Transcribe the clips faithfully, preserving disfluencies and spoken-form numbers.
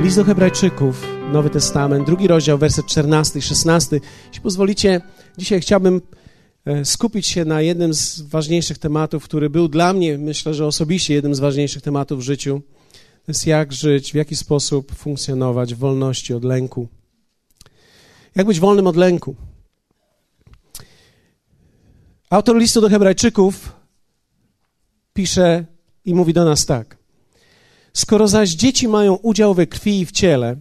List do Hebrajczyków, Nowy Testament, drugi rozdział, werset czternasty i szesnasty. Jeśli pozwolicie, dzisiaj chciałbym skupić się na jednym z ważniejszych tematów, który był dla mnie, myślę, że osobiście jednym z ważniejszych tematów w życiu. To jest jak żyć, w jaki sposób funkcjonować w wolności od lęku. Jak być wolnym od lęku? Autor listu do Hebrajczyków pisze i mówi do nas tak. Skoro zaś dzieci mają udział we krwi i w ciele,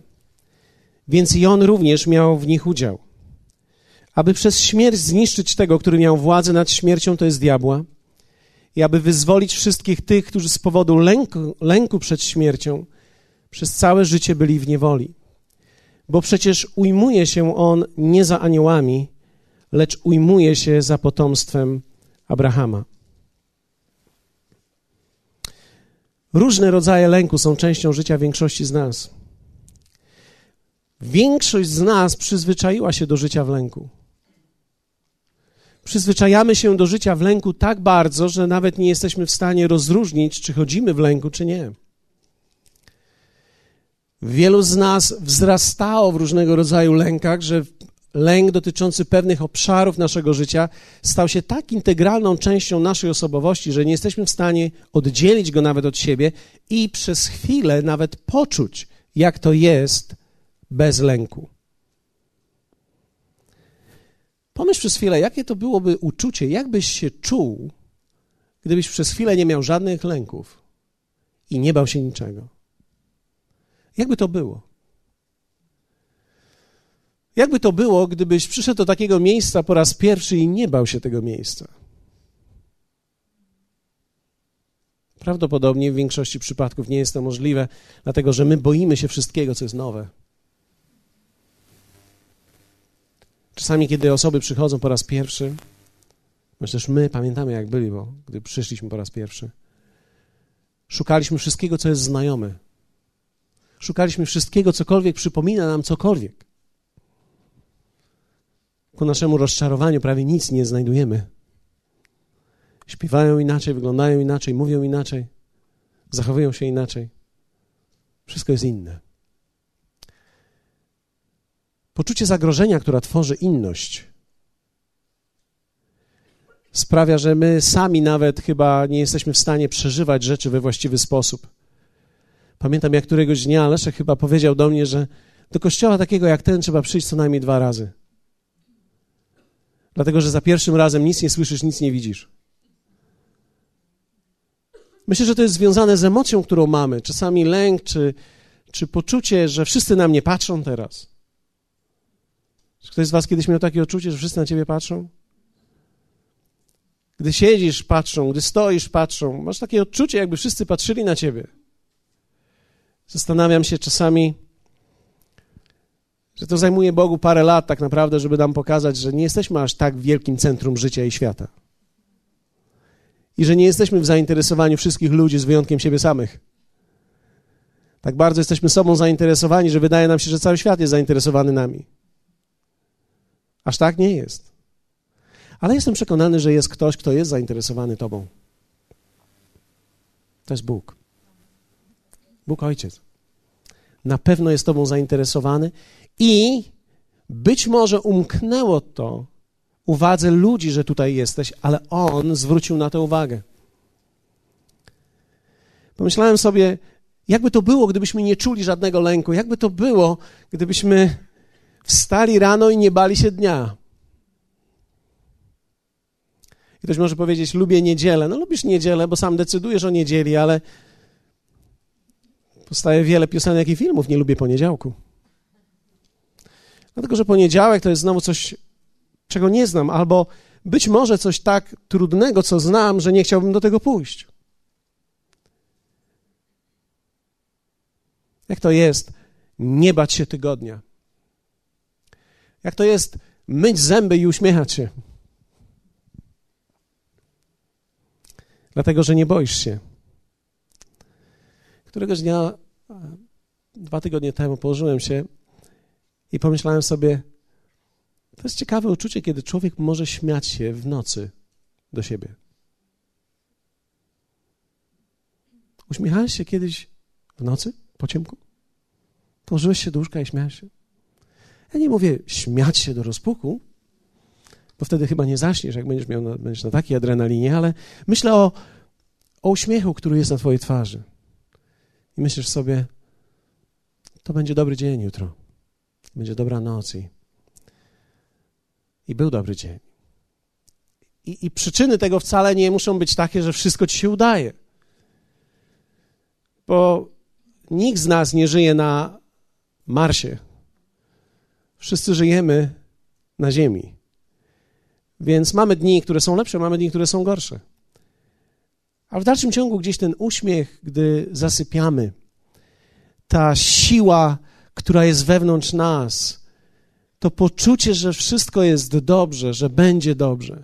więc i on również miał w nich udział, aby przez śmierć zniszczyć tego, który miał władzę nad śmiercią, to jest diabła, i aby wyzwolić wszystkich tych, którzy z powodu lęku, lęku przed śmiercią przez całe życie byli w niewoli. Bo przecież ujmuje się on nie za aniołami, lecz ujmuje się za potomstwem Abrahama. Różne rodzaje lęku są częścią życia większości z nas. Większość z nas przyzwyczaiła się do życia w lęku. Przyzwyczajamy się do życia w lęku tak bardzo, że nawet nie jesteśmy w stanie rozróżnić, czy chodzimy w lęku, czy nie. Wielu z nas wzrastało w różnego rodzaju lękach, że lęk dotyczący pewnych obszarów naszego życia stał się tak integralną częścią naszej osobowości, że nie jesteśmy w stanie oddzielić go nawet od siebie i przez chwilę nawet poczuć, jak to jest bez lęku. Pomyśl przez chwilę, jakie to byłoby uczucie, jak byś się czuł, gdybyś przez chwilę nie miał żadnych lęków i nie bał się niczego. Jakby to było? Jakby to było, gdybyś przyszedł do takiego miejsca po raz pierwszy i nie bał się tego miejsca? Prawdopodobnie w większości przypadków nie jest to możliwe, dlatego że my boimy się wszystkiego, co jest nowe. Czasami, kiedy osoby przychodzą po raz pierwszy, chociaż my pamiętamy, jak byli, bo gdy przyszliśmy po raz pierwszy, szukaliśmy wszystkiego, co jest znajome. Szukaliśmy wszystkiego, cokolwiek przypomina nam cokolwiek. Ku naszemu rozczarowaniu prawie nic nie znajdujemy. Śpiewają inaczej, wyglądają inaczej, mówią inaczej, zachowują się inaczej. Wszystko jest inne. Poczucie zagrożenia, która tworzy inność, sprawia, że my sami nawet chyba nie jesteśmy w stanie przeżywać rzeczy we właściwy sposób. Pamiętam, jak któregoś dnia Leszek chyba powiedział do mnie, że do kościoła takiego jak ten trzeba przyjść co najmniej dwa razy. Dlatego, że za pierwszym razem nic nie słyszysz, nic nie widzisz. Myślę, że to jest związane z emocją, którą mamy. Czasami lęk, czy, czy poczucie, że wszyscy na mnie patrzą teraz. Czy ktoś z was kiedyś miał takie odczucie, że wszyscy na ciebie patrzą? Gdy siedzisz, patrzą, gdy stoisz, patrzą. Masz takie odczucie, jakby wszyscy patrzyli na ciebie. Zastanawiam się czasami, że to zajmuje Bogu parę lat tak naprawdę, żeby nam pokazać, że nie jesteśmy aż tak wielkim centrum życia i świata. I że nie jesteśmy w zainteresowaniu wszystkich ludzi z wyjątkiem siebie samych. Tak bardzo jesteśmy sobą zainteresowani, że wydaje nam się, że cały świat jest zainteresowany nami. Aż tak nie jest. Ale jestem przekonany, że jest ktoś, kto jest zainteresowany tobą. To jest Bóg. Bóg Ojciec. Na pewno jest tobą zainteresowany i być może umknęło to uwadze ludzi, że tutaj jesteś, ale On zwrócił na to uwagę. Pomyślałem sobie, jakby to było, gdybyśmy nie czuli żadnego lęku, jakby to było, gdybyśmy wstali rano i nie bali się dnia. I ktoś może powiedzieć, lubię niedzielę. No lubisz niedzielę, bo sam decydujesz o niedzieli, ale powstaje wiele piosenek i filmów, nie lubię poniedziałku. Dlatego, że poniedziałek to jest znowu coś, czego nie znam, albo być może coś tak trudnego, co znam, że nie chciałbym do tego pójść. Jak to jest nie bać się tygodnia? Jak to jest myć zęby i uśmiechać się? Dlatego, że nie boisz się. Któregoś dnia, dwa tygodnie temu położyłem się i pomyślałem sobie, to jest ciekawe uczucie, kiedy człowiek może śmiać się w nocy do siebie. Uśmiechałeś się kiedyś w nocy, po ciemku? Położyłeś się do łóżka i śmiałeś się. Ja nie mówię śmiać się do rozpuku, bo wtedy chyba nie zaśniesz, jak będziesz miał na, będziesz na takiej adrenalinie, ale myślę o, o uśmiechu, który jest na twojej twarzy. I myślisz sobie, to będzie dobry dzień jutro. Będzie dobra noc. I, i był dobry dzień. I, I przyczyny tego wcale nie muszą być takie, że wszystko ci się udaje. Bo nikt z nas nie żyje na Marsie. Wszyscy żyjemy na Ziemi. Więc mamy dni, które są lepsze, mamy dni, które są gorsze. A w dalszym ciągu gdzieś ten uśmiech, gdy zasypiamy, ta siła, która jest wewnątrz nas, to poczucie, że wszystko jest dobrze, że będzie dobrze,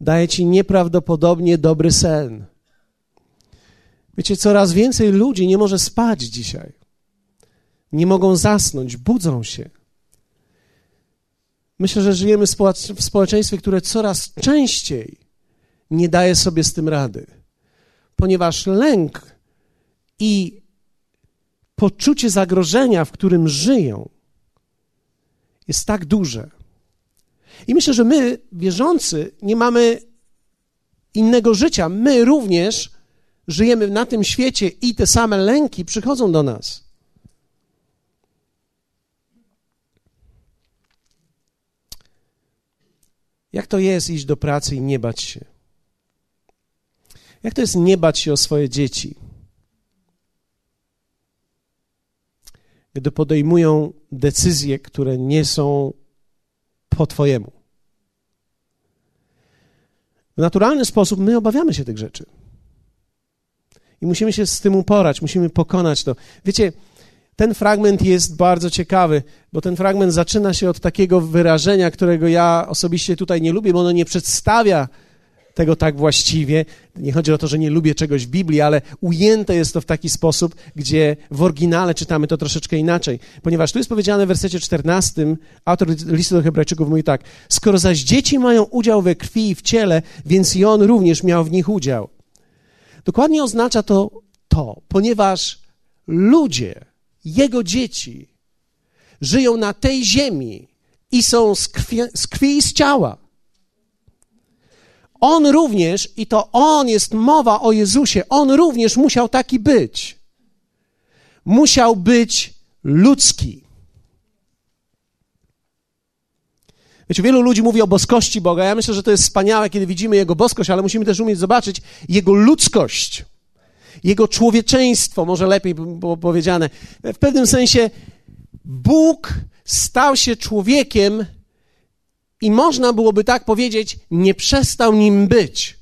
daje ci nieprawdopodobnie dobry sen. Wiecie, coraz więcej ludzi nie może spać dzisiaj. Nie mogą zasnąć, budzą się. Myślę, że żyjemy w społeczeństwie, które coraz częściej nie daje sobie z tym rady, ponieważ lęk i poczucie zagrożenia, w którym żyją, jest tak duże. I myślę, że my, wierzący, nie mamy innego życia. My również żyjemy na tym świecie i te same lęki przychodzą do nas. Jak to jest iść do pracy i nie bać się? Jak to jest nie bać się o swoje dzieci? Gdy podejmują decyzje, które nie są po twojemu. W naturalny sposób my obawiamy się tych rzeczy. I musimy się z tym uporać, musimy pokonać to. Wiecie, ten fragment jest bardzo ciekawy, bo ten fragment zaczyna się od takiego wyrażenia, którego ja osobiście tutaj nie lubię, bo ono nie przedstawia tego tak właściwie. Nie chodzi o to, że nie lubię czegoś w Biblii, ale ujęte jest to w taki sposób, gdzie w oryginale czytamy to troszeczkę inaczej. Ponieważ tu jest powiedziane w wersecie czternastym, autor Listu do Hebrajczyków mówi tak: skoro zaś dzieci mają udział we krwi i w ciele, więc i on również miał w nich udział. Dokładnie oznacza to to, ponieważ ludzie, jego dzieci, żyją na tej ziemi i są z krwi, z krwi i z ciała. On również, i to on jest mowa o Jezusie, on również musiał taki być. Musiał być ludzki. Wiecie, wielu ludzi mówi o boskości Boga. Ja myślę, że to jest wspaniałe, kiedy widzimy Jego boskość, ale musimy też umieć zobaczyć Jego ludzkość. Jego człowieczeństwo, może lepiej było powiedziane. W pewnym sensie Bóg stał się człowiekiem i można byłoby tak powiedzieć, nie przestał nim być.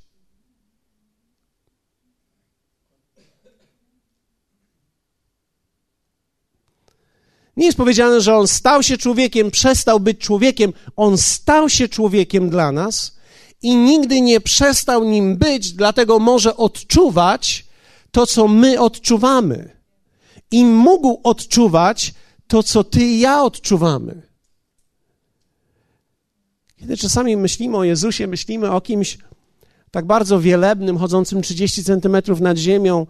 Nie jest powiedziane, że On stał się człowiekiem, przestał być człowiekiem. On stał się człowiekiem dla nas i nigdy nie przestał nim być, dlatego może odczuwać to, co my odczuwamy. I mógł odczuwać to, co ty i ja odczuwamy. Kiedy czasami myślimy o Jezusie, myślimy o kimś tak bardzo wielebnym, chodzącym trzydzieści centymetrów nad ziemią,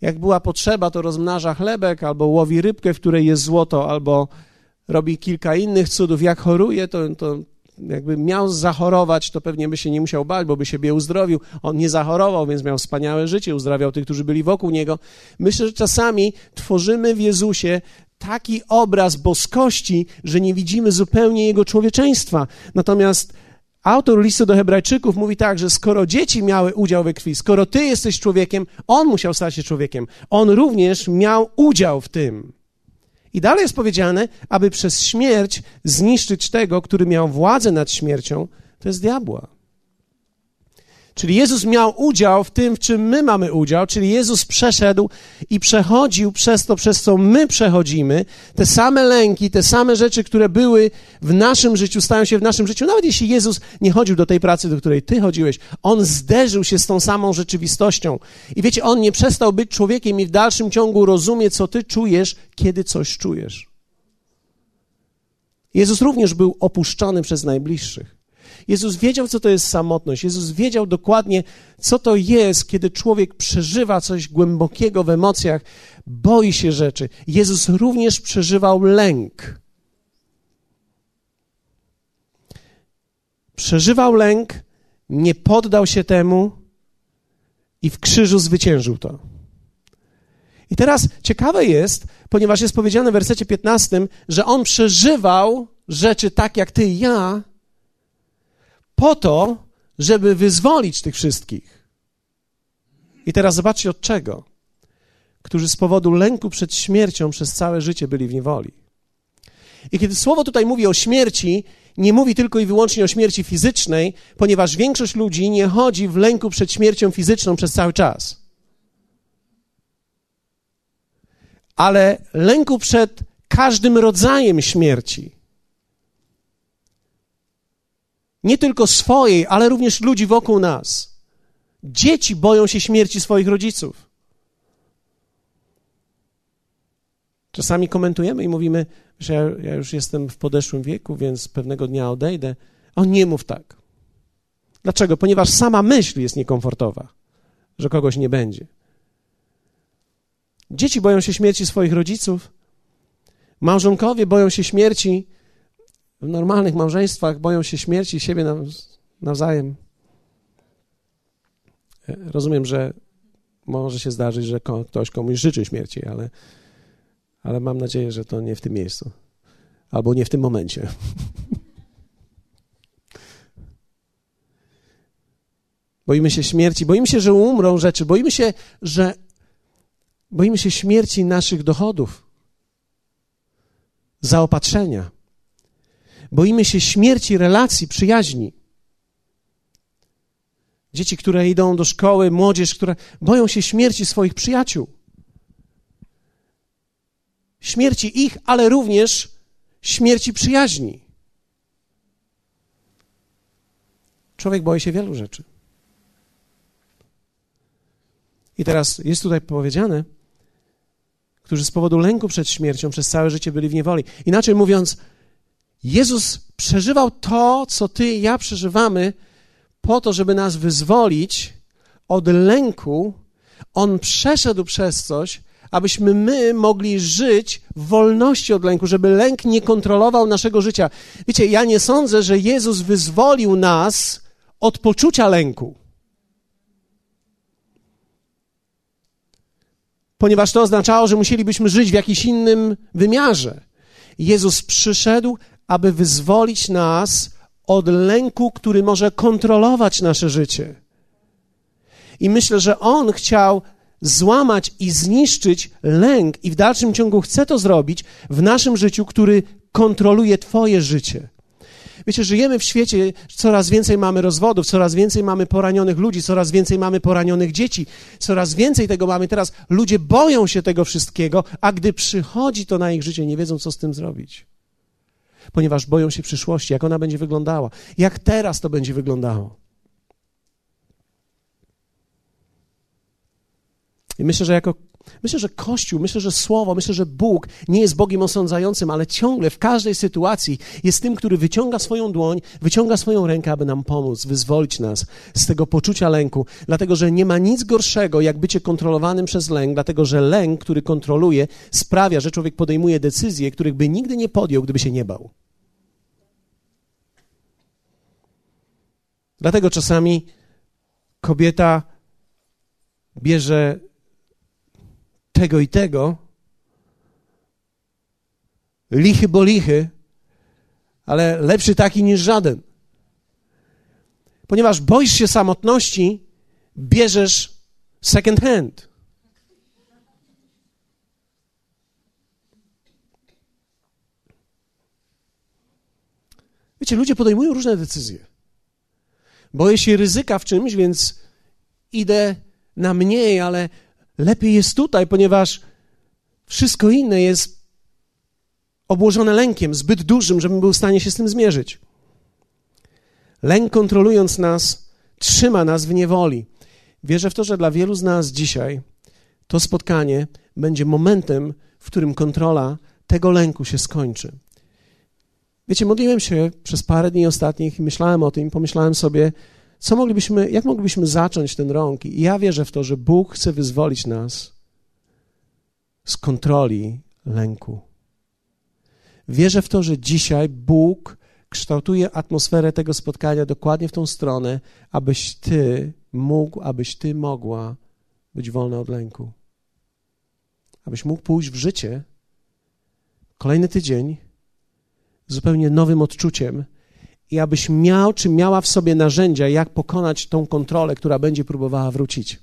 jak była potrzeba, to rozmnaża chlebek, albo łowi rybkę, w której jest złoto, albo robi kilka innych cudów. Jak choruje, to, to jakby miał zachorować, to pewnie by się nie musiał bać, bo by siebie uzdrowił. On nie zachorował, więc miał wspaniałe życie, uzdrawiał tych, którzy byli wokół niego. Myślę, że czasami tworzymy w Jezusie taki obraz boskości, że nie widzimy zupełnie Jego człowieczeństwa. Natomiast autor Listu do Hebrajczyków mówi tak, że skoro dzieci miały udział we krwi, skoro ty jesteś człowiekiem, on musiał stać się człowiekiem. On również miał udział w tym. I dalej jest powiedziane, aby przez śmierć zniszczyć tego, który miał władzę nad śmiercią, to jest diabła. Czyli Jezus miał udział w tym, w czym my mamy udział, czyli Jezus przeszedł i przechodził przez to, przez co my przechodzimy. Te same lęki, te same rzeczy, które były w naszym życiu, stają się w naszym życiu. Nawet jeśli Jezus nie chodził do tej pracy, do której ty chodziłeś, On zderzył się z tą samą rzeczywistością. I wiecie, On nie przestał być człowiekiem i w dalszym ciągu rozumie, co ty czujesz, kiedy coś czujesz. Jezus również był opuszczony przez najbliższych. Jezus wiedział, co to jest samotność. Jezus wiedział dokładnie, co to jest, kiedy człowiek przeżywa coś głębokiego w emocjach, boi się rzeczy. Jezus również przeżywał lęk. Przeżywał lęk, nie poddał się temu i w krzyżu zwyciężył to. I teraz ciekawe jest, ponieważ jest powiedziane w wersecie piętnastym, że on przeżywał rzeczy tak jak ty i ja po to, żeby wyzwolić tych wszystkich. I teraz zobaczcie od czego. Którzy z powodu lęku przed śmiercią przez całe życie byli w niewoli. I kiedy słowo tutaj mówi o śmierci, nie mówi tylko i wyłącznie o śmierci fizycznej, ponieważ większość ludzi nie chodzi w lęku przed śmiercią fizyczną przez cały czas. Ale lęku przed każdym rodzajem śmierci. Nie tylko swojej, ale również ludzi wokół nas. Dzieci boją się śmierci swoich rodziców. Czasami komentujemy i mówimy, że ja, ja już jestem w podeszłym wieku, więc pewnego dnia odejdę. O, nie mów tak. Dlaczego? Ponieważ sama myśl jest niekomfortowa, że kogoś nie będzie. Dzieci boją się śmierci swoich rodziców. Małżonkowie boją się śmierci. W normalnych małżeństwach boją się śmierci siebie nawzajem. Rozumiem, że może się zdarzyć, że ktoś komuś życzy śmierci, ale, ale mam nadzieję, że to nie w tym miejscu. Albo nie w tym momencie. Boimy się śmierci, boimy się, że umrą rzeczy, boimy się, że boimy się śmierci naszych dochodów, zaopatrzenia. Boimy się śmierci relacji, przyjaźni. Dzieci, które idą do szkoły, młodzież, które boją się śmierci swoich przyjaciół. Śmierci ich, ale również śmierci przyjaźni. Człowiek boi się wielu rzeczy. I teraz jest tutaj powiedziane, którzy z powodu lęku przed śmiercią przez całe życie byli w niewoli. Inaczej mówiąc, Jezus przeżywał to, co ty i ja przeżywamy, po to, żeby nas wyzwolić od lęku. On przeszedł przez coś, abyśmy my mogli żyć w wolności od lęku, żeby lęk nie kontrolował naszego życia. Wiecie, ja nie sądzę, że Jezus wyzwolił nas od poczucia lęku. Ponieważ to oznaczało, że musielibyśmy żyć w jakimś innym wymiarze. Jezus przyszedł, aby wyzwolić nas od lęku, który może kontrolować nasze życie. I myślę, że On chciał złamać i zniszczyć lęk i w dalszym ciągu chce to zrobić w naszym życiu, który kontroluje twoje życie. Wiecie, żyjemy w świecie, coraz więcej mamy rozwodów, coraz więcej mamy poranionych ludzi, coraz więcej mamy poranionych dzieci, coraz więcej tego mamy teraz. Ludzie boją się tego wszystkiego, a gdy przychodzi to na ich życie, nie wiedzą, co z tym zrobić. Ponieważ boją się przyszłości, jak ona będzie wyglądała, jak teraz to będzie wyglądało. I myślę, że jako, myślę, że Kościół, myślę, że Słowo, myślę, że Bóg nie jest Bogiem osądzającym, ale ciągle w każdej sytuacji jest tym, który wyciąga swoją dłoń, wyciąga swoją rękę, aby nam pomóc, wyzwolić nas z tego poczucia lęku, dlatego że nie ma nic gorszego, jak bycie kontrolowanym przez lęk, dlatego że lęk, który kontroluje, sprawia, że człowiek podejmuje decyzje, których by nigdy nie podjął, gdyby się nie bał. Dlatego czasami kobieta bierze tego i tego, lichy bo lichy, ale lepszy taki niż żaden. Ponieważ boisz się samotności, bierzesz second hand. Wiecie, ludzie podejmują różne decyzje. Boję się ryzyka w czymś, więc idę na mniej, ale lepiej jest tutaj, ponieważ wszystko inne jest obłożone lękiem, zbyt dużym, żebym był w stanie się z tym zmierzyć. Lęk kontrolując nas, trzyma nas w niewoli. Wierzę w to, że dla wielu z nas dzisiaj to spotkanie będzie momentem, w którym kontrola tego lęku się skończy. Wiecie, modliłem się przez parę dni ostatnich i myślałem o tym, pomyślałem sobie, co moglibyśmy, jak moglibyśmy zacząć ten rąk. I ja wierzę w to, że Bóg chce wyzwolić nas z kontroli lęku. Wierzę w to, że dzisiaj Bóg kształtuje atmosferę tego spotkania dokładnie w tą stronę, abyś ty mógł, abyś ty mogła być wolna od lęku. Abyś mógł pójść w życie kolejny tydzień z zupełnie nowym odczuciem i abyś miał czy miała w sobie narzędzia, jak pokonać tą kontrolę, która będzie próbowała wrócić.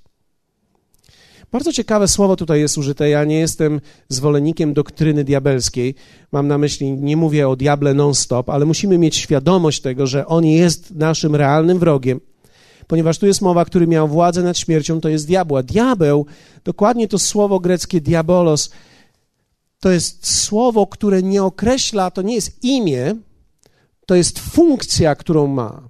Bardzo ciekawe słowo tutaj jest użyte. Ja nie jestem zwolennikiem doktryny diabelskiej. Mam na myśli, nie mówię o diable non-stop, ale musimy mieć świadomość tego, że on jest naszym realnym wrogiem. Ponieważ tu jest mowa, który miał władzę nad śmiercią, to jest diabła. Diabeł, dokładnie to słowo greckie diabolos, to jest słowo, które nie określa, to nie jest imię, to jest funkcja, którą ma.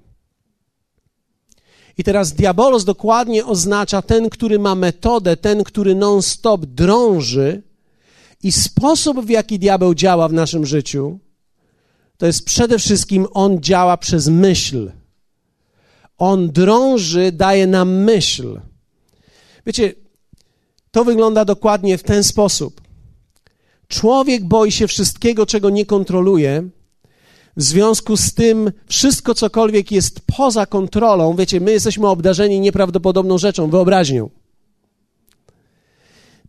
I teraz diabolos dokładnie oznacza ten, który ma metodę, ten, który non-stop drąży, i sposób, w jaki diabeł działa w naszym życiu, to jest przede wszystkim on działa przez myśl. On drąży, daje nam myśl. Wiecie, to wygląda dokładnie w ten sposób. Człowiek boi się wszystkiego, czego nie kontroluje. W związku z tym wszystko, cokolwiek jest poza kontrolą, wiecie, my jesteśmy obdarzeni nieprawdopodobną rzeczą, wyobraźnią.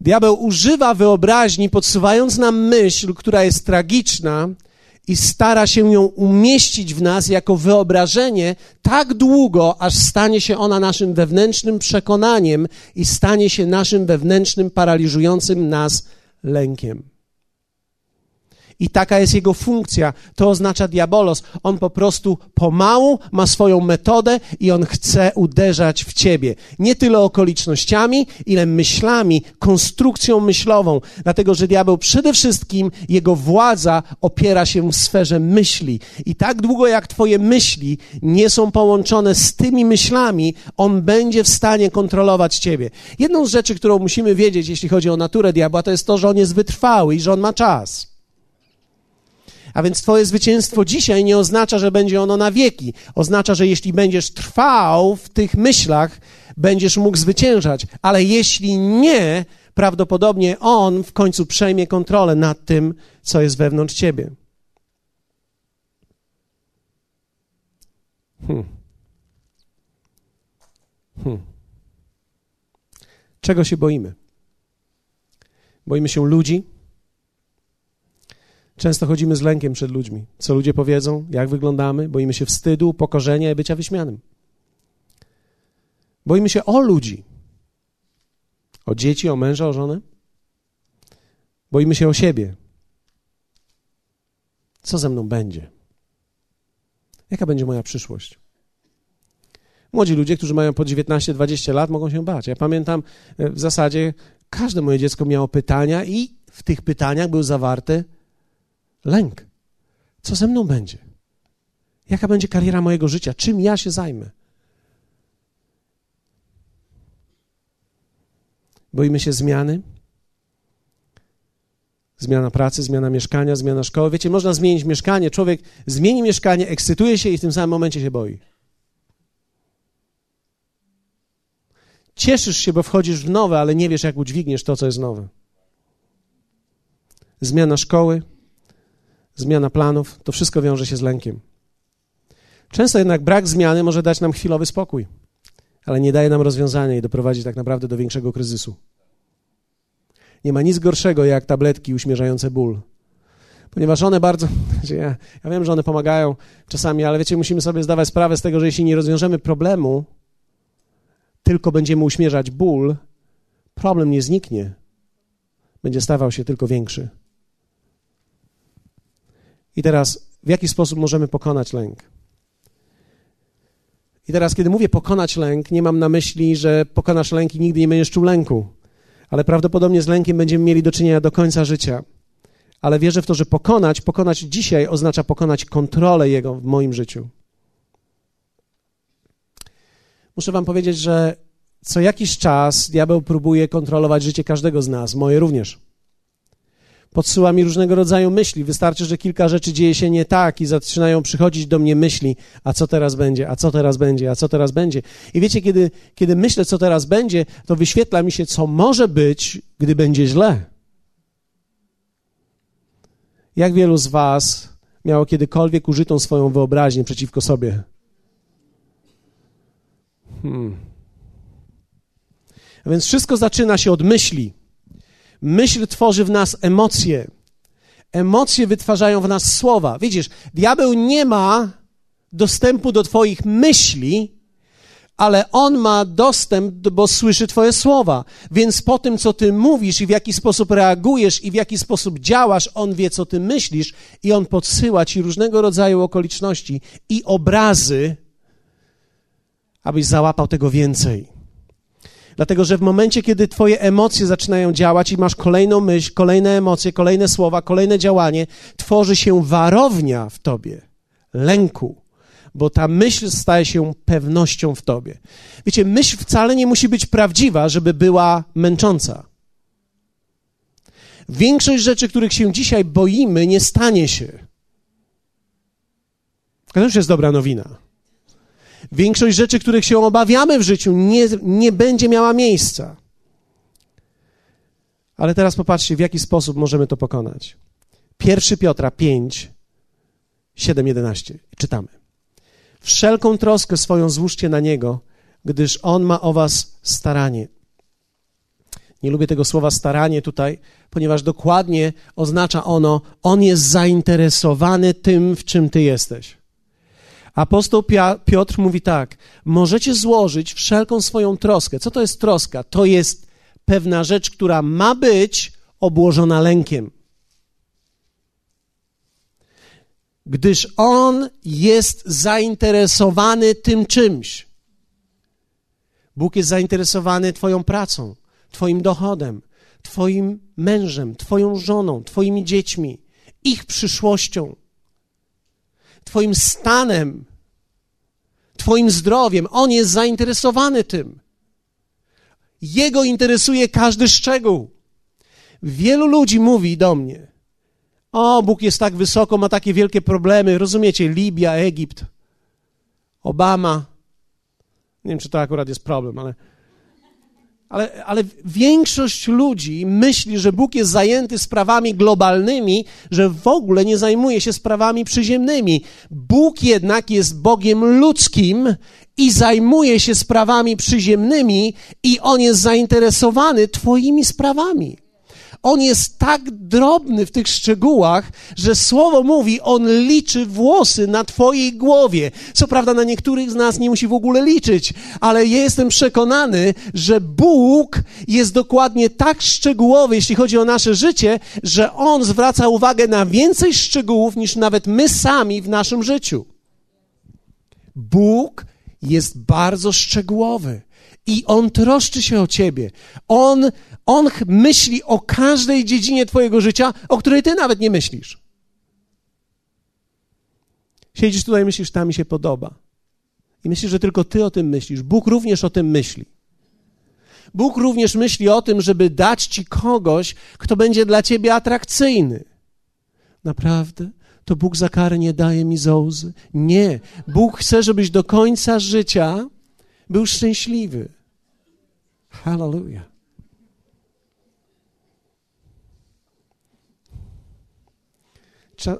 Diabeł używa wyobraźni, podsuwając nam myśl, która jest tragiczna, i stara się ją umieścić w nas jako wyobrażenie tak długo, aż stanie się ona naszym wewnętrznym przekonaniem i stanie się naszym wewnętrznym, paraliżującym nas lękiem. I taka jest jego funkcja. To oznacza diabolos. On po prostu pomału ma swoją metodę i on chce uderzać w ciebie. Nie tyle okolicznościami, ile myślami, konstrukcją myślową. Dlatego, że diabeł przede wszystkim, jego władza opiera się w sferze myśli. I tak długo jak twoje myśli nie są połączone z tymi myślami, on będzie w stanie kontrolować ciebie. Jedną z rzeczy, którą musimy wiedzieć, jeśli chodzi o naturę diabła, to jest to, że on jest wytrwały i że on ma czas. A więc twoje zwycięstwo dzisiaj nie oznacza, że będzie ono na wieki. Oznacza, że jeśli będziesz trwał w tych myślach, będziesz mógł zwyciężać. Ale jeśli nie, prawdopodobnie on w końcu przejmie kontrolę nad tym, co jest wewnątrz ciebie. Hmm. Hmm. Czego się boimy? Boimy się ludzi. Często chodzimy z lękiem przed ludźmi. Co ludzie powiedzą, jak wyglądamy, boimy się wstydu, upokorzenia i bycia wyśmianym. Boimy się o ludzi, o dzieci, o męża, o żonę. Boimy się o siebie. Co ze mną będzie? Jaka będzie moja przyszłość? Młodzi ludzie, którzy mają po dziewiętnaście dwadzieścia lat, mogą się bać. Ja pamiętam, w zasadzie każde moje dziecko miało pytania i w tych pytaniach był zawarty lęk. Co ze mną będzie? Jaka będzie kariera mojego życia? Czym ja się zajmę? Boimy się zmiany. Zmiana pracy, zmiana mieszkania, zmiana szkoły. Wiecie, można zmienić mieszkanie. Człowiek zmieni mieszkanie, ekscytuje się i w tym samym momencie się boi. Cieszysz się, bo wchodzisz w nowe, ale nie wiesz, jak udźwigniesz to, co jest nowe. Zmiana szkoły. Zmiana planów, to wszystko wiąże się z lękiem. Często jednak brak zmiany może dać nam chwilowy spokój, ale nie daje nam rozwiązania i doprowadzi tak naprawdę do większego kryzysu. Nie ma nic gorszego jak tabletki uśmierzające ból, ponieważ one bardzo, ja, ja wiem, że one pomagają czasami, ale wiecie, musimy sobie zdawać sprawę z tego, że jeśli nie rozwiążemy problemu, tylko będziemy uśmierzać ból, problem nie zniknie, będzie stawał się tylko większy. I teraz, w jaki sposób możemy pokonać lęk? I teraz, kiedy mówię pokonać lęk, nie mam na myśli, że pokonasz lęk i nigdy nie będziesz czuł lęku, ale prawdopodobnie z lękiem będziemy mieli do czynienia do końca życia. Ale wierzę w to, że pokonać, pokonać dzisiaj oznacza pokonać kontrolę jego w moim życiu. Muszę wam powiedzieć, że co jakiś czas diabeł próbuje kontrolować życie każdego z nas, moje również. podsyła mi różnego rodzaju myśli. Wystarczy, że kilka rzeczy dzieje się nie tak i zaczynają przychodzić do mnie myśli, a co teraz będzie, a co teraz będzie, a co teraz będzie. I wiecie, kiedy, kiedy myślę, co teraz będzie, to wyświetla mi się, co może być, gdy będzie źle. Jak wielu z was miało kiedykolwiek użytą swoją wyobraźnię przeciwko sobie? Hmm. A więc wszystko zaczyna się od myśli. Myśl tworzy w nas emocje. Emocje wytwarzają w nas słowa. Widzisz, diabeł nie ma dostępu do twoich myśli, ale on ma dostęp, bo słyszy twoje słowa. Więc po tym, co ty mówisz i w jaki sposób reagujesz i w jaki sposób działasz, on wie, co ty myślisz i on podsyła ci różnego rodzaju okoliczności i obrazy, abyś załapał tego więcej. Dlatego, że w momencie, kiedy twoje emocje zaczynają działać i masz kolejną myśl, kolejne emocje, kolejne słowa, kolejne działanie, tworzy się warownia w tobie, lęku, bo ta myśl staje się pewnością w tobie. Wiecie, myśl wcale nie musi być prawdziwa, żeby była męcząca. Większość rzeczy, których się dzisiaj boimy, nie stanie się. To już jest dobra nowina. Większość rzeczy, których się obawiamy w życiu, nie, nie będzie miała miejsca. Ale teraz popatrzcie, w jaki sposób możemy to pokonać. Pierwsza Piotra pięć, siedem, jedenaście. Czytamy. Wszelką troskę swoją złóżcie na Niego, gdyż On ma o was staranie. Nie lubię tego słowa staranie tutaj, ponieważ dokładnie oznacza ono, On jest zainteresowany tym, w czym ty jesteś. Apostoł Piotr mówi tak, możecie złożyć wszelką swoją troskę. Co to jest troska? To jest pewna rzecz, która ma być obłożona lękiem. Gdyż on jest zainteresowany tym czymś. Bóg jest zainteresowany twoją pracą, twoim dochodem, twoim mężem, twoją żoną, twoimi dziećmi, ich przyszłością. Twoim stanem, twoim zdrowiem. On jest zainteresowany tym. Jego interesuje każdy szczegół. Wielu ludzi mówi do mnie, o, Bóg jest tak wysoko, ma takie wielkie problemy. Rozumiecie, Libia, Egipt, Obama. Nie wiem, czy to akurat jest problem, ale, ale, ale większość ludzi myśli, że Bóg jest zajęty sprawami globalnymi, że w ogóle nie zajmuje się sprawami przyziemnymi. Bóg jednak jest Bogiem ludzkim i zajmuje się sprawami przyziemnymi i On jest zainteresowany twoimi sprawami. On jest tak drobny w tych szczegółach, że słowo mówi, on liczy włosy na twojej głowie. Co prawda na niektórych z nas nie musi w ogóle liczyć, ale ja jestem przekonany, że Bóg jest dokładnie tak szczegółowy, jeśli chodzi o nasze życie, że on zwraca uwagę na więcej szczegółów niż nawet my sami w naszym życiu. Bóg jest bardzo szczegółowy. I On troszczy się o ciebie. On, on myśli o każdej dziedzinie twojego życia, o której ty nawet nie myślisz. Siedzisz tutaj i myślisz, ta mi się podoba. I myślisz, że tylko ty o tym myślisz. Bóg również o tym myśli. Bóg również myśli o tym, żeby dać ci kogoś, kto będzie dla ciebie atrakcyjny. Naprawdę? To Bóg za karę nie daje mi za łzy. Nie. Bóg chce, żebyś do końca życia był szczęśliwy. Hallelujah. Cza...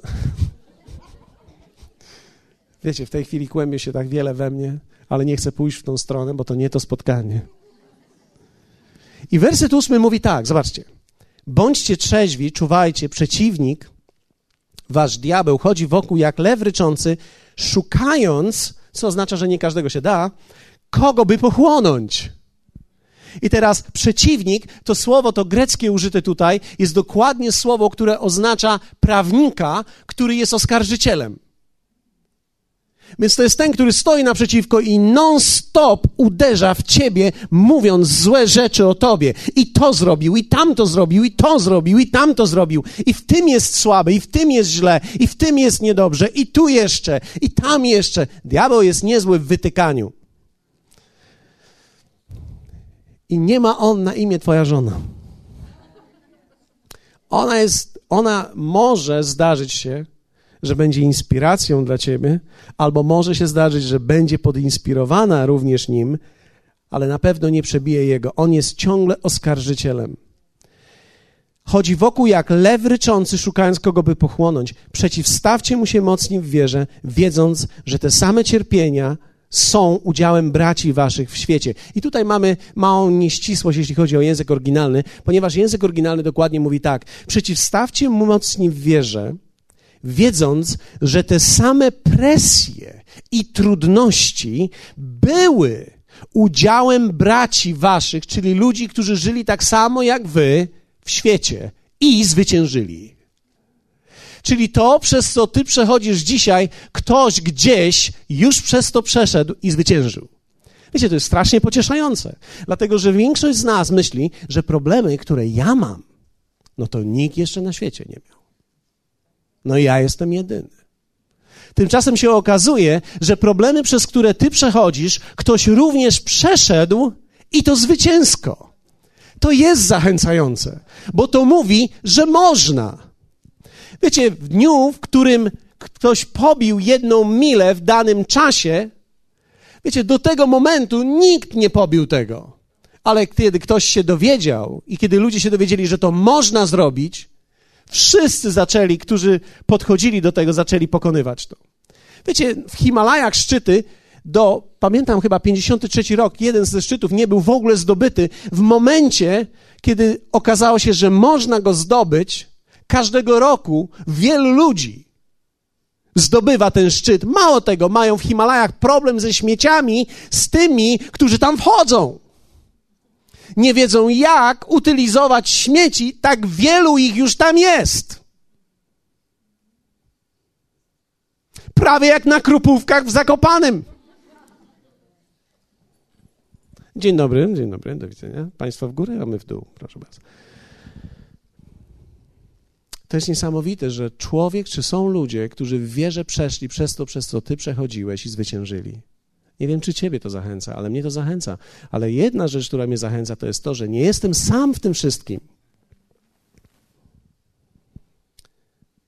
Wiecie, w tej chwili kłębie się tak wiele we mnie, ale nie chcę pójść w tą stronę, bo to nie to spotkanie. I werset ósmy mówi tak, zobaczcie. Bądźcie trzeźwi, czuwajcie, przeciwnik, wasz diabeł chodzi wokół jak lew ryczący, szukając, co oznacza, że nie każdego się da, kogo by pochłonąć? I teraz przeciwnik, to słowo, to greckie użyte tutaj, jest dokładnie słowo, które oznacza prawnika, który jest oskarżycielem. Więc to jest ten, który stoi naprzeciwko i non-stop uderza w ciebie, mówiąc złe rzeczy o tobie. I to zrobił, i tamto zrobił, i to zrobił, i tamto zrobił. I w tym jest słaby, i w tym jest źle, i w tym jest niedobrze, i tu jeszcze, i tam jeszcze. Diabeł jest niezły w wytykaniu. I nie ma on na imię twoja żona. Ona jest Ona może zdarzyć się, że będzie inspiracją dla ciebie, albo może się zdarzyć, że będzie podinspirowana również nim, ale na pewno nie przebije jego. On jest ciągle oskarżycielem. Chodzi wokół jak lew ryczący, szukając kogo by pochłonąć. Przeciwstawcie mu się mocni w wierze, wiedząc, że te same cierpienia są udziałem braci waszych w świecie. I tutaj mamy małą nieścisłość, jeśli chodzi o język oryginalny, ponieważ język oryginalny dokładnie mówi tak. Przeciwstawcie mu mocni w wierze, wiedząc, że te same presje i trudności były udziałem braci waszych, czyli ludzi, którzy żyli tak samo jak wy w świecie i zwyciężyli. Czyli to, przez co ty przechodzisz dzisiaj, ktoś gdzieś już przez to przeszedł i zwyciężył. Wiecie, to jest strasznie pocieszające, dlatego że większość z nas myśli, że problemy, które ja mam, no to nikt jeszcze na świecie nie miał. No ja jestem jedyny. Tymczasem się okazuje, że problemy, przez które ty przechodzisz, ktoś również przeszedł i to zwycięsko. To jest zachęcające, bo to mówi, że można. Wiecie, w dniu, w którym ktoś pobił jedną milę w danym czasie, wiecie, do tego momentu nikt nie pobił tego. Ale kiedy ktoś się dowiedział i kiedy ludzie się dowiedzieli, że to można zrobić, wszyscy zaczęli, którzy podchodzili do tego, zaczęli pokonywać to. Wiecie, w Himalajach szczyty do, pamiętam chyba pięćdziesiąty trzeci rok, jeden ze szczytów nie był w ogóle zdobyty. W momencie, kiedy okazało się, że można go zdobyć, każdego roku wielu ludzi zdobywa ten szczyt. Mało tego, mają w Himalajach problem ze śmieciami, z tymi, którzy tam wchodzą. Nie wiedzą, jak utylizować śmieci, tak wielu ich już tam jest. Prawie jak na Krupówkach w Zakopanem. Dzień dobry, dzień dobry, do widzenia. Państwo w górę, a my w dół, proszę bardzo. To jest niesamowite, że człowiek, czy są ludzie, którzy w wierze przeszli przez to, przez co ty przechodziłeś i zwyciężyli. Nie wiem, czy ciebie to zachęca, ale mnie to zachęca. Ale jedna rzecz, która mnie zachęca, to jest to, że nie jestem sam w tym wszystkim.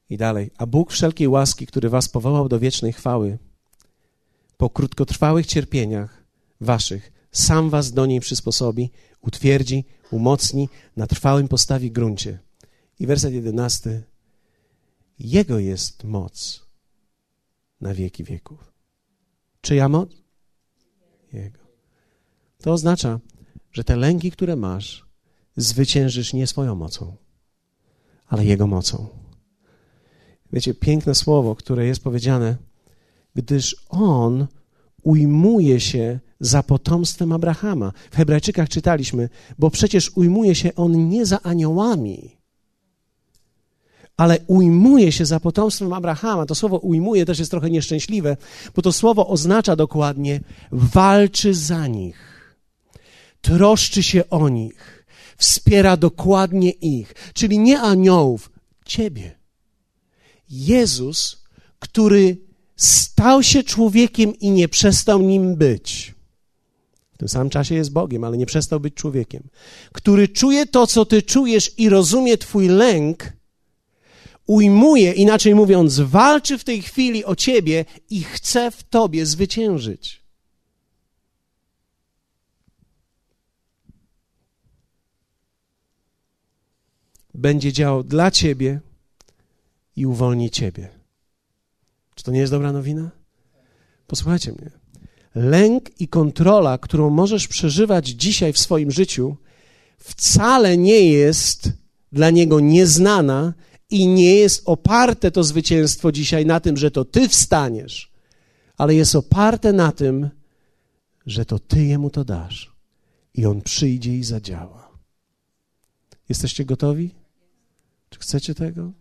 I dalej. A Bóg wszelkiej łaski, który was powołał do wiecznej chwały, po krótkotrwałych cierpieniach waszych, sam was do niej przysposobi, utwierdzi, umocni, na trwałym postawi gruncie. I werset jedenasty. Jego jest moc na wieki wieków. Czyja moc? Jego. To oznacza, że te lęki, które masz, zwyciężysz nie swoją mocą, ale Jego mocą. Wiecie, piękne słowo, które jest powiedziane, gdyż On ujmuje się za potomstwem Abrahama. W Hebrajczykach czytaliśmy, bo przecież ujmuje się On nie za aniołami, ale ujmuje się za potomstwem Abrahama. To słowo ujmuje też jest trochę nieszczęśliwe, bo to słowo oznacza dokładnie walczy za nich, troszczy się o nich, wspiera dokładnie ich, czyli nie aniołów, ciebie. Jezus, który stał się człowiekiem i nie przestał nim być. W tym samym czasie jest Bogiem, ale nie przestał być człowiekiem. Który czuje to, co ty czujesz i rozumie twój lęk, ujmuje, inaczej mówiąc, walczy w tej chwili o ciebie i chce w tobie zwyciężyć. Będzie działał dla ciebie i uwolni ciebie. Czy to nie jest dobra nowina? Posłuchajcie mnie. Lęk i kontrola, którą możesz przeżywać dzisiaj w swoim życiu, wcale nie jest dla niego nieznana, i nie jest oparte to zwycięstwo dzisiaj na tym, że to ty wstaniesz, ale jest oparte na tym, że to ty jemu to dasz i on przyjdzie i zadziała. Jesteście gotowi? Czy chcecie tego?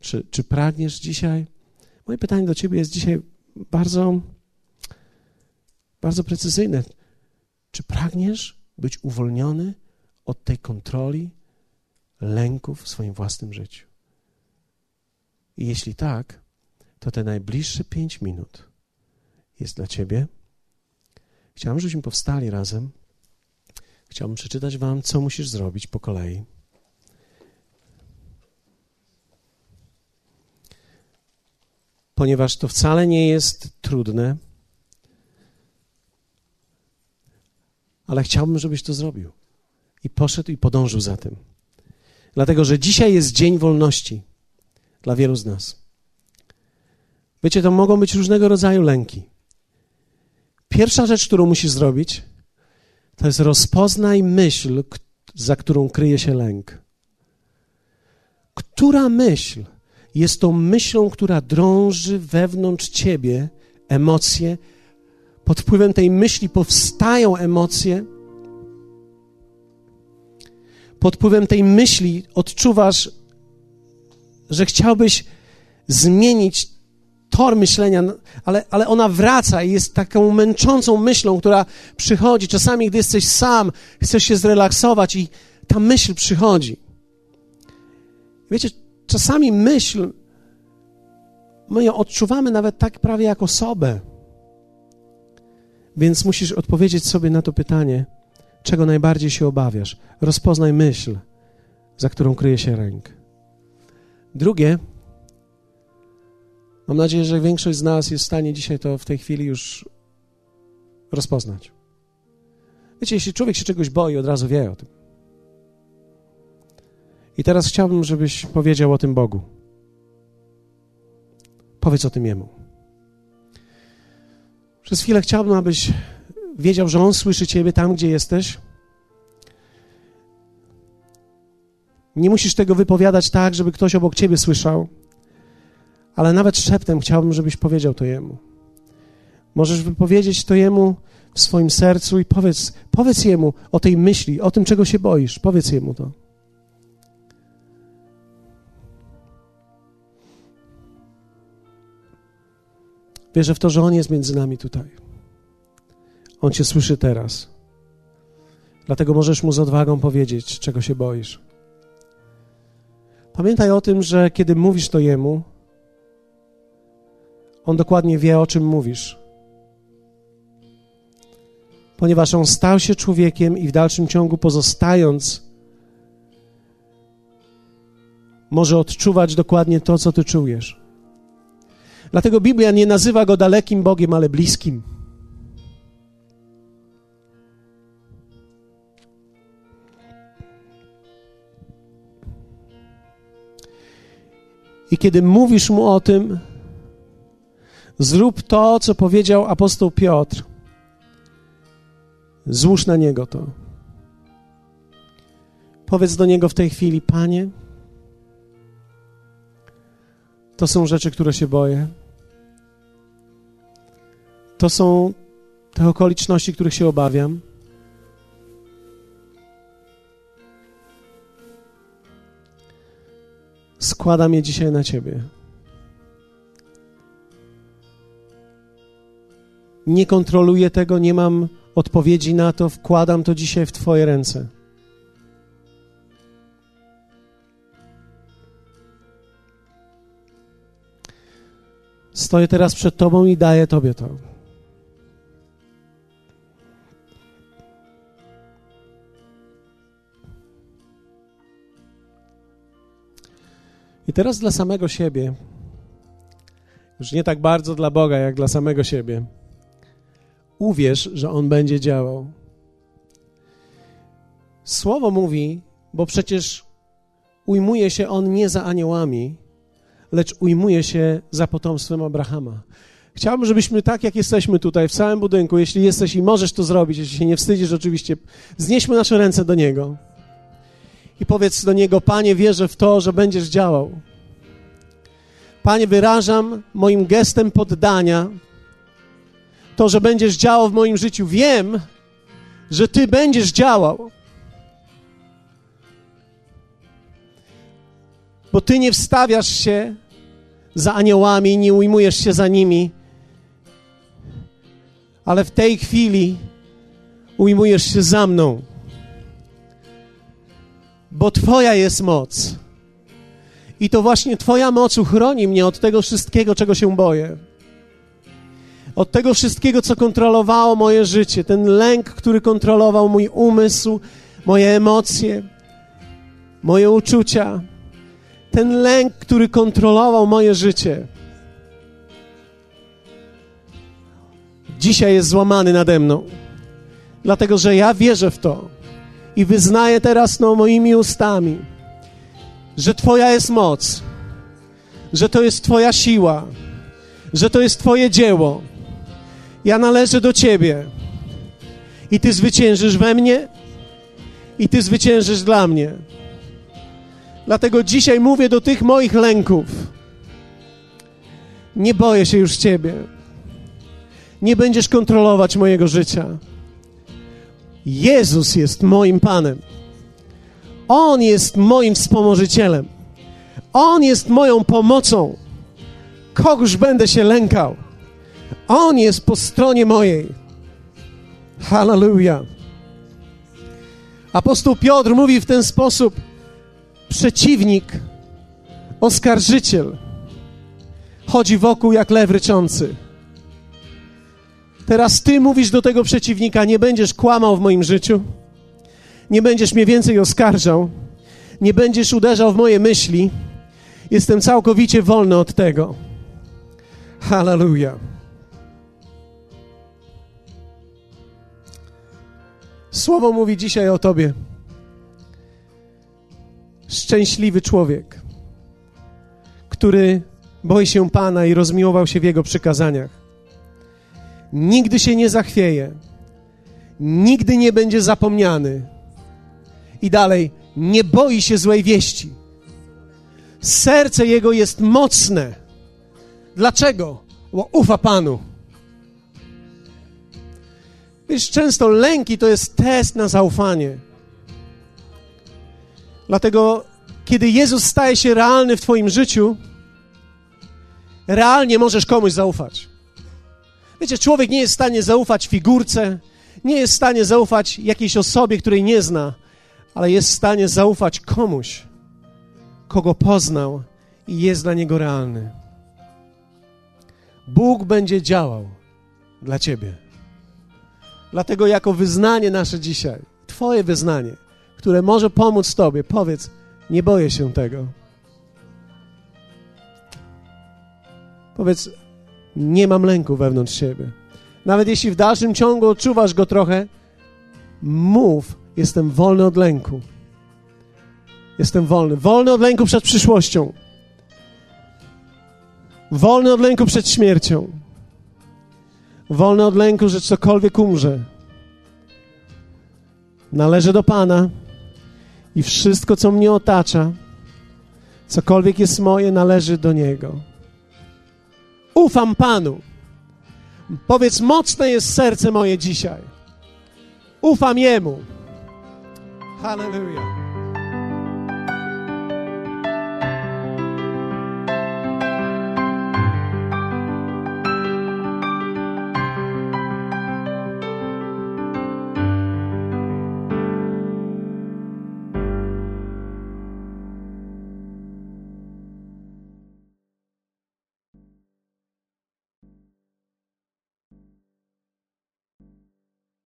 Czy, czy pragniesz dzisiaj? Moje pytanie do ciebie jest dzisiaj bardzo, bardzo precyzyjne. Czy pragniesz być uwolniony od tej kontroli, lęków w swoim własnym życiu? I jeśli tak, to te najbliższe pięć minut jest dla ciebie. Chciałbym, żebyśmy powstali razem. Chciałbym przeczytać wam, co musisz zrobić po kolei. ponieważ to wcale nie jest trudne, ale chciałbym, żebyś to zrobił i poszedł i podążył za tym. Dlatego, że dzisiaj jest dzień wolności dla wielu z nas. Wiecie, to mogą być różnego rodzaju lęki. Pierwsza rzecz, którą musisz zrobić, to jest rozpoznaj myśl, za którą kryje się lęk. Która myśl jest tą myślą, która drąży wewnątrz ciebie emocje? Pod wpływem tej myśli powstają emocje. Pod wpływem tej myśli odczuwasz, że chciałbyś zmienić tor myślenia, ale, ale ona wraca i jest taką męczącą myślą, która przychodzi. Czasami, gdy jesteś sam, chcesz się zrelaksować i ta myśl przychodzi. Wiecie, czasami myśl, my ją odczuwamy nawet tak prawie jak osobę. Więc musisz odpowiedzieć sobie na to pytanie, czego najbardziej się obawiasz. Rozpoznaj myśl, za którą kryje się lęk. Drugie, mam nadzieję, że większość z nas jest w stanie dzisiaj to w tej chwili już rozpoznać. Wiecie, jeśli człowiek się czegoś boi, od razu wie o tym. I teraz chciałbym, żebyś powiedział o tym Bogu. Powiedz o tym Jemu. Przez chwilę chciałbym, abyś wiedział, że On słyszy ciebie tam, gdzie jesteś. Nie musisz tego wypowiadać tak, żeby ktoś obok ciebie słyszał, ale nawet szeptem chciałbym, żebyś powiedział to Jemu. Możesz wypowiedzieć to Jemu w swoim sercu i powiedz, powiedz Jemu o tej myśli, o tym, czego się boisz. Powiedz Jemu to. Wierzę w to, że On jest między nami tutaj. On cię słyszy teraz. Dlatego możesz Mu z odwagą powiedzieć, czego się boisz. Pamiętaj o tym, że kiedy mówisz to Jemu, On dokładnie wie, o czym mówisz. Ponieważ On stał się człowiekiem i w dalszym ciągu pozostając może odczuwać dokładnie to, co ty czujesz. Dlatego Biblia nie nazywa Go dalekim Bogiem, ale bliskim. I kiedy mówisz Mu o tym, zrób to, co powiedział apostoł Piotr. Złóż na Niego to. Powiedz do Niego w tej chwili, Panie, to są rzeczy, które się boję. To są te okoliczności, których się obawiam. Składam je dzisiaj na Ciebie. Nie kontroluję tego, nie mam odpowiedzi na to, wkładam to dzisiaj w Twoje ręce. Stoję teraz przed Tobą i daję Tobie to. I teraz dla samego siebie, już nie tak bardzo dla Boga, jak dla samego siebie, uwierz, że On będzie działał. Słowo mówi, bo przecież ujmuje się On nie za aniołami, lecz ujmuje się za potomstwem Abrahama. Chciałbym, żebyśmy tak, jak jesteśmy tutaj, w całym budynku, jeśli jesteś i możesz to zrobić, jeśli się nie wstydzisz oczywiście, znieśmy nasze ręce do Niego i powiedz do Niego, Panie, wierzę w to, że będziesz działał. Panie, wyrażam moim gestem poddania to, że będziesz działał w moim życiu. Wiem, że Ty będziesz działał. Bo Ty nie wstawiasz się za aniołami, nie ujmujesz się za nimi, ale w tej chwili ujmujesz się za mną, bo Twoja jest moc i to właśnie Twoja moc uchroni mnie od tego wszystkiego, czego się boję, od tego wszystkiego, co kontrolowało moje życie, ten lęk, który kontrolował mój umysł, moje emocje, moje uczucia, ten lęk, który kontrolował moje życie. dzisiaj jest złamany nade mną. Dlatego, że ja wierzę w to i wyznaję teraz no, moimi ustami, że Twoja jest moc, że to jest Twoja siła, że to jest Twoje dzieło. Ja należę do Ciebie i Ty zwyciężysz we mnie i Ty zwyciężysz dla mnie. Dlatego dzisiaj mówię do tych moich lęków. Nie boję się już Ciebie. Nie będziesz kontrolować mojego życia. Jezus jest moim Panem. On jest moim wspomożycielem. On jest moją pomocą. Kogóż będę się lękał? On jest po stronie mojej. Halleluja. Apostoł Piotr mówi w ten sposób: przeciwnik, oskarżyciel, chodzi wokół jak lew ryczący. Teraz ty mówisz do tego przeciwnika: nie będziesz kłamał w moim życiu, nie będziesz mnie więcej oskarżał, nie będziesz uderzał w moje myśli, jestem całkowicie wolny od tego. Halleluja. Słowo mówi dzisiaj o tobie. Szczęśliwy człowiek, który boi się Pana i rozmiłował się w Jego przykazaniach. Nigdy się nie zachwieje, nigdy nie będzie zapomniany. I dalej, nie boi się złej wieści. Serce Jego jest mocne. Dlaczego? Bo ufa Panu. Wiesz, często lęki to jest test na zaufanie. Dlatego, kiedy Jezus staje się realny w Twoim życiu, realnie możesz komuś zaufać. Wiecie, człowiek nie jest w stanie zaufać figurce, nie jest w stanie zaufać jakiejś osobie, której nie zna, ale jest w stanie zaufać komuś, kogo poznał i jest dla niego realny. Bóg będzie działał dla Ciebie. Dlatego jako wyznanie nasze dzisiaj, Twoje wyznanie, które może pomóc Tobie, powiedz: nie boję się tego. Powiedz: nie mam lęku wewnątrz siebie. Nawet jeśli w dalszym ciągu odczuwasz go trochę, mów: jestem wolny od lęku. Jestem wolny. Wolny od lęku przed przyszłością. Wolny od lęku przed śmiercią. Wolny od lęku, że cokolwiek umrze. Należę do Pana i wszystko, co mnie otacza, cokolwiek jest moje, należy do Niego. Ufam Panu. Powiedz: mocne jest serce moje dzisiaj. Ufam Jemu. Hallelujah.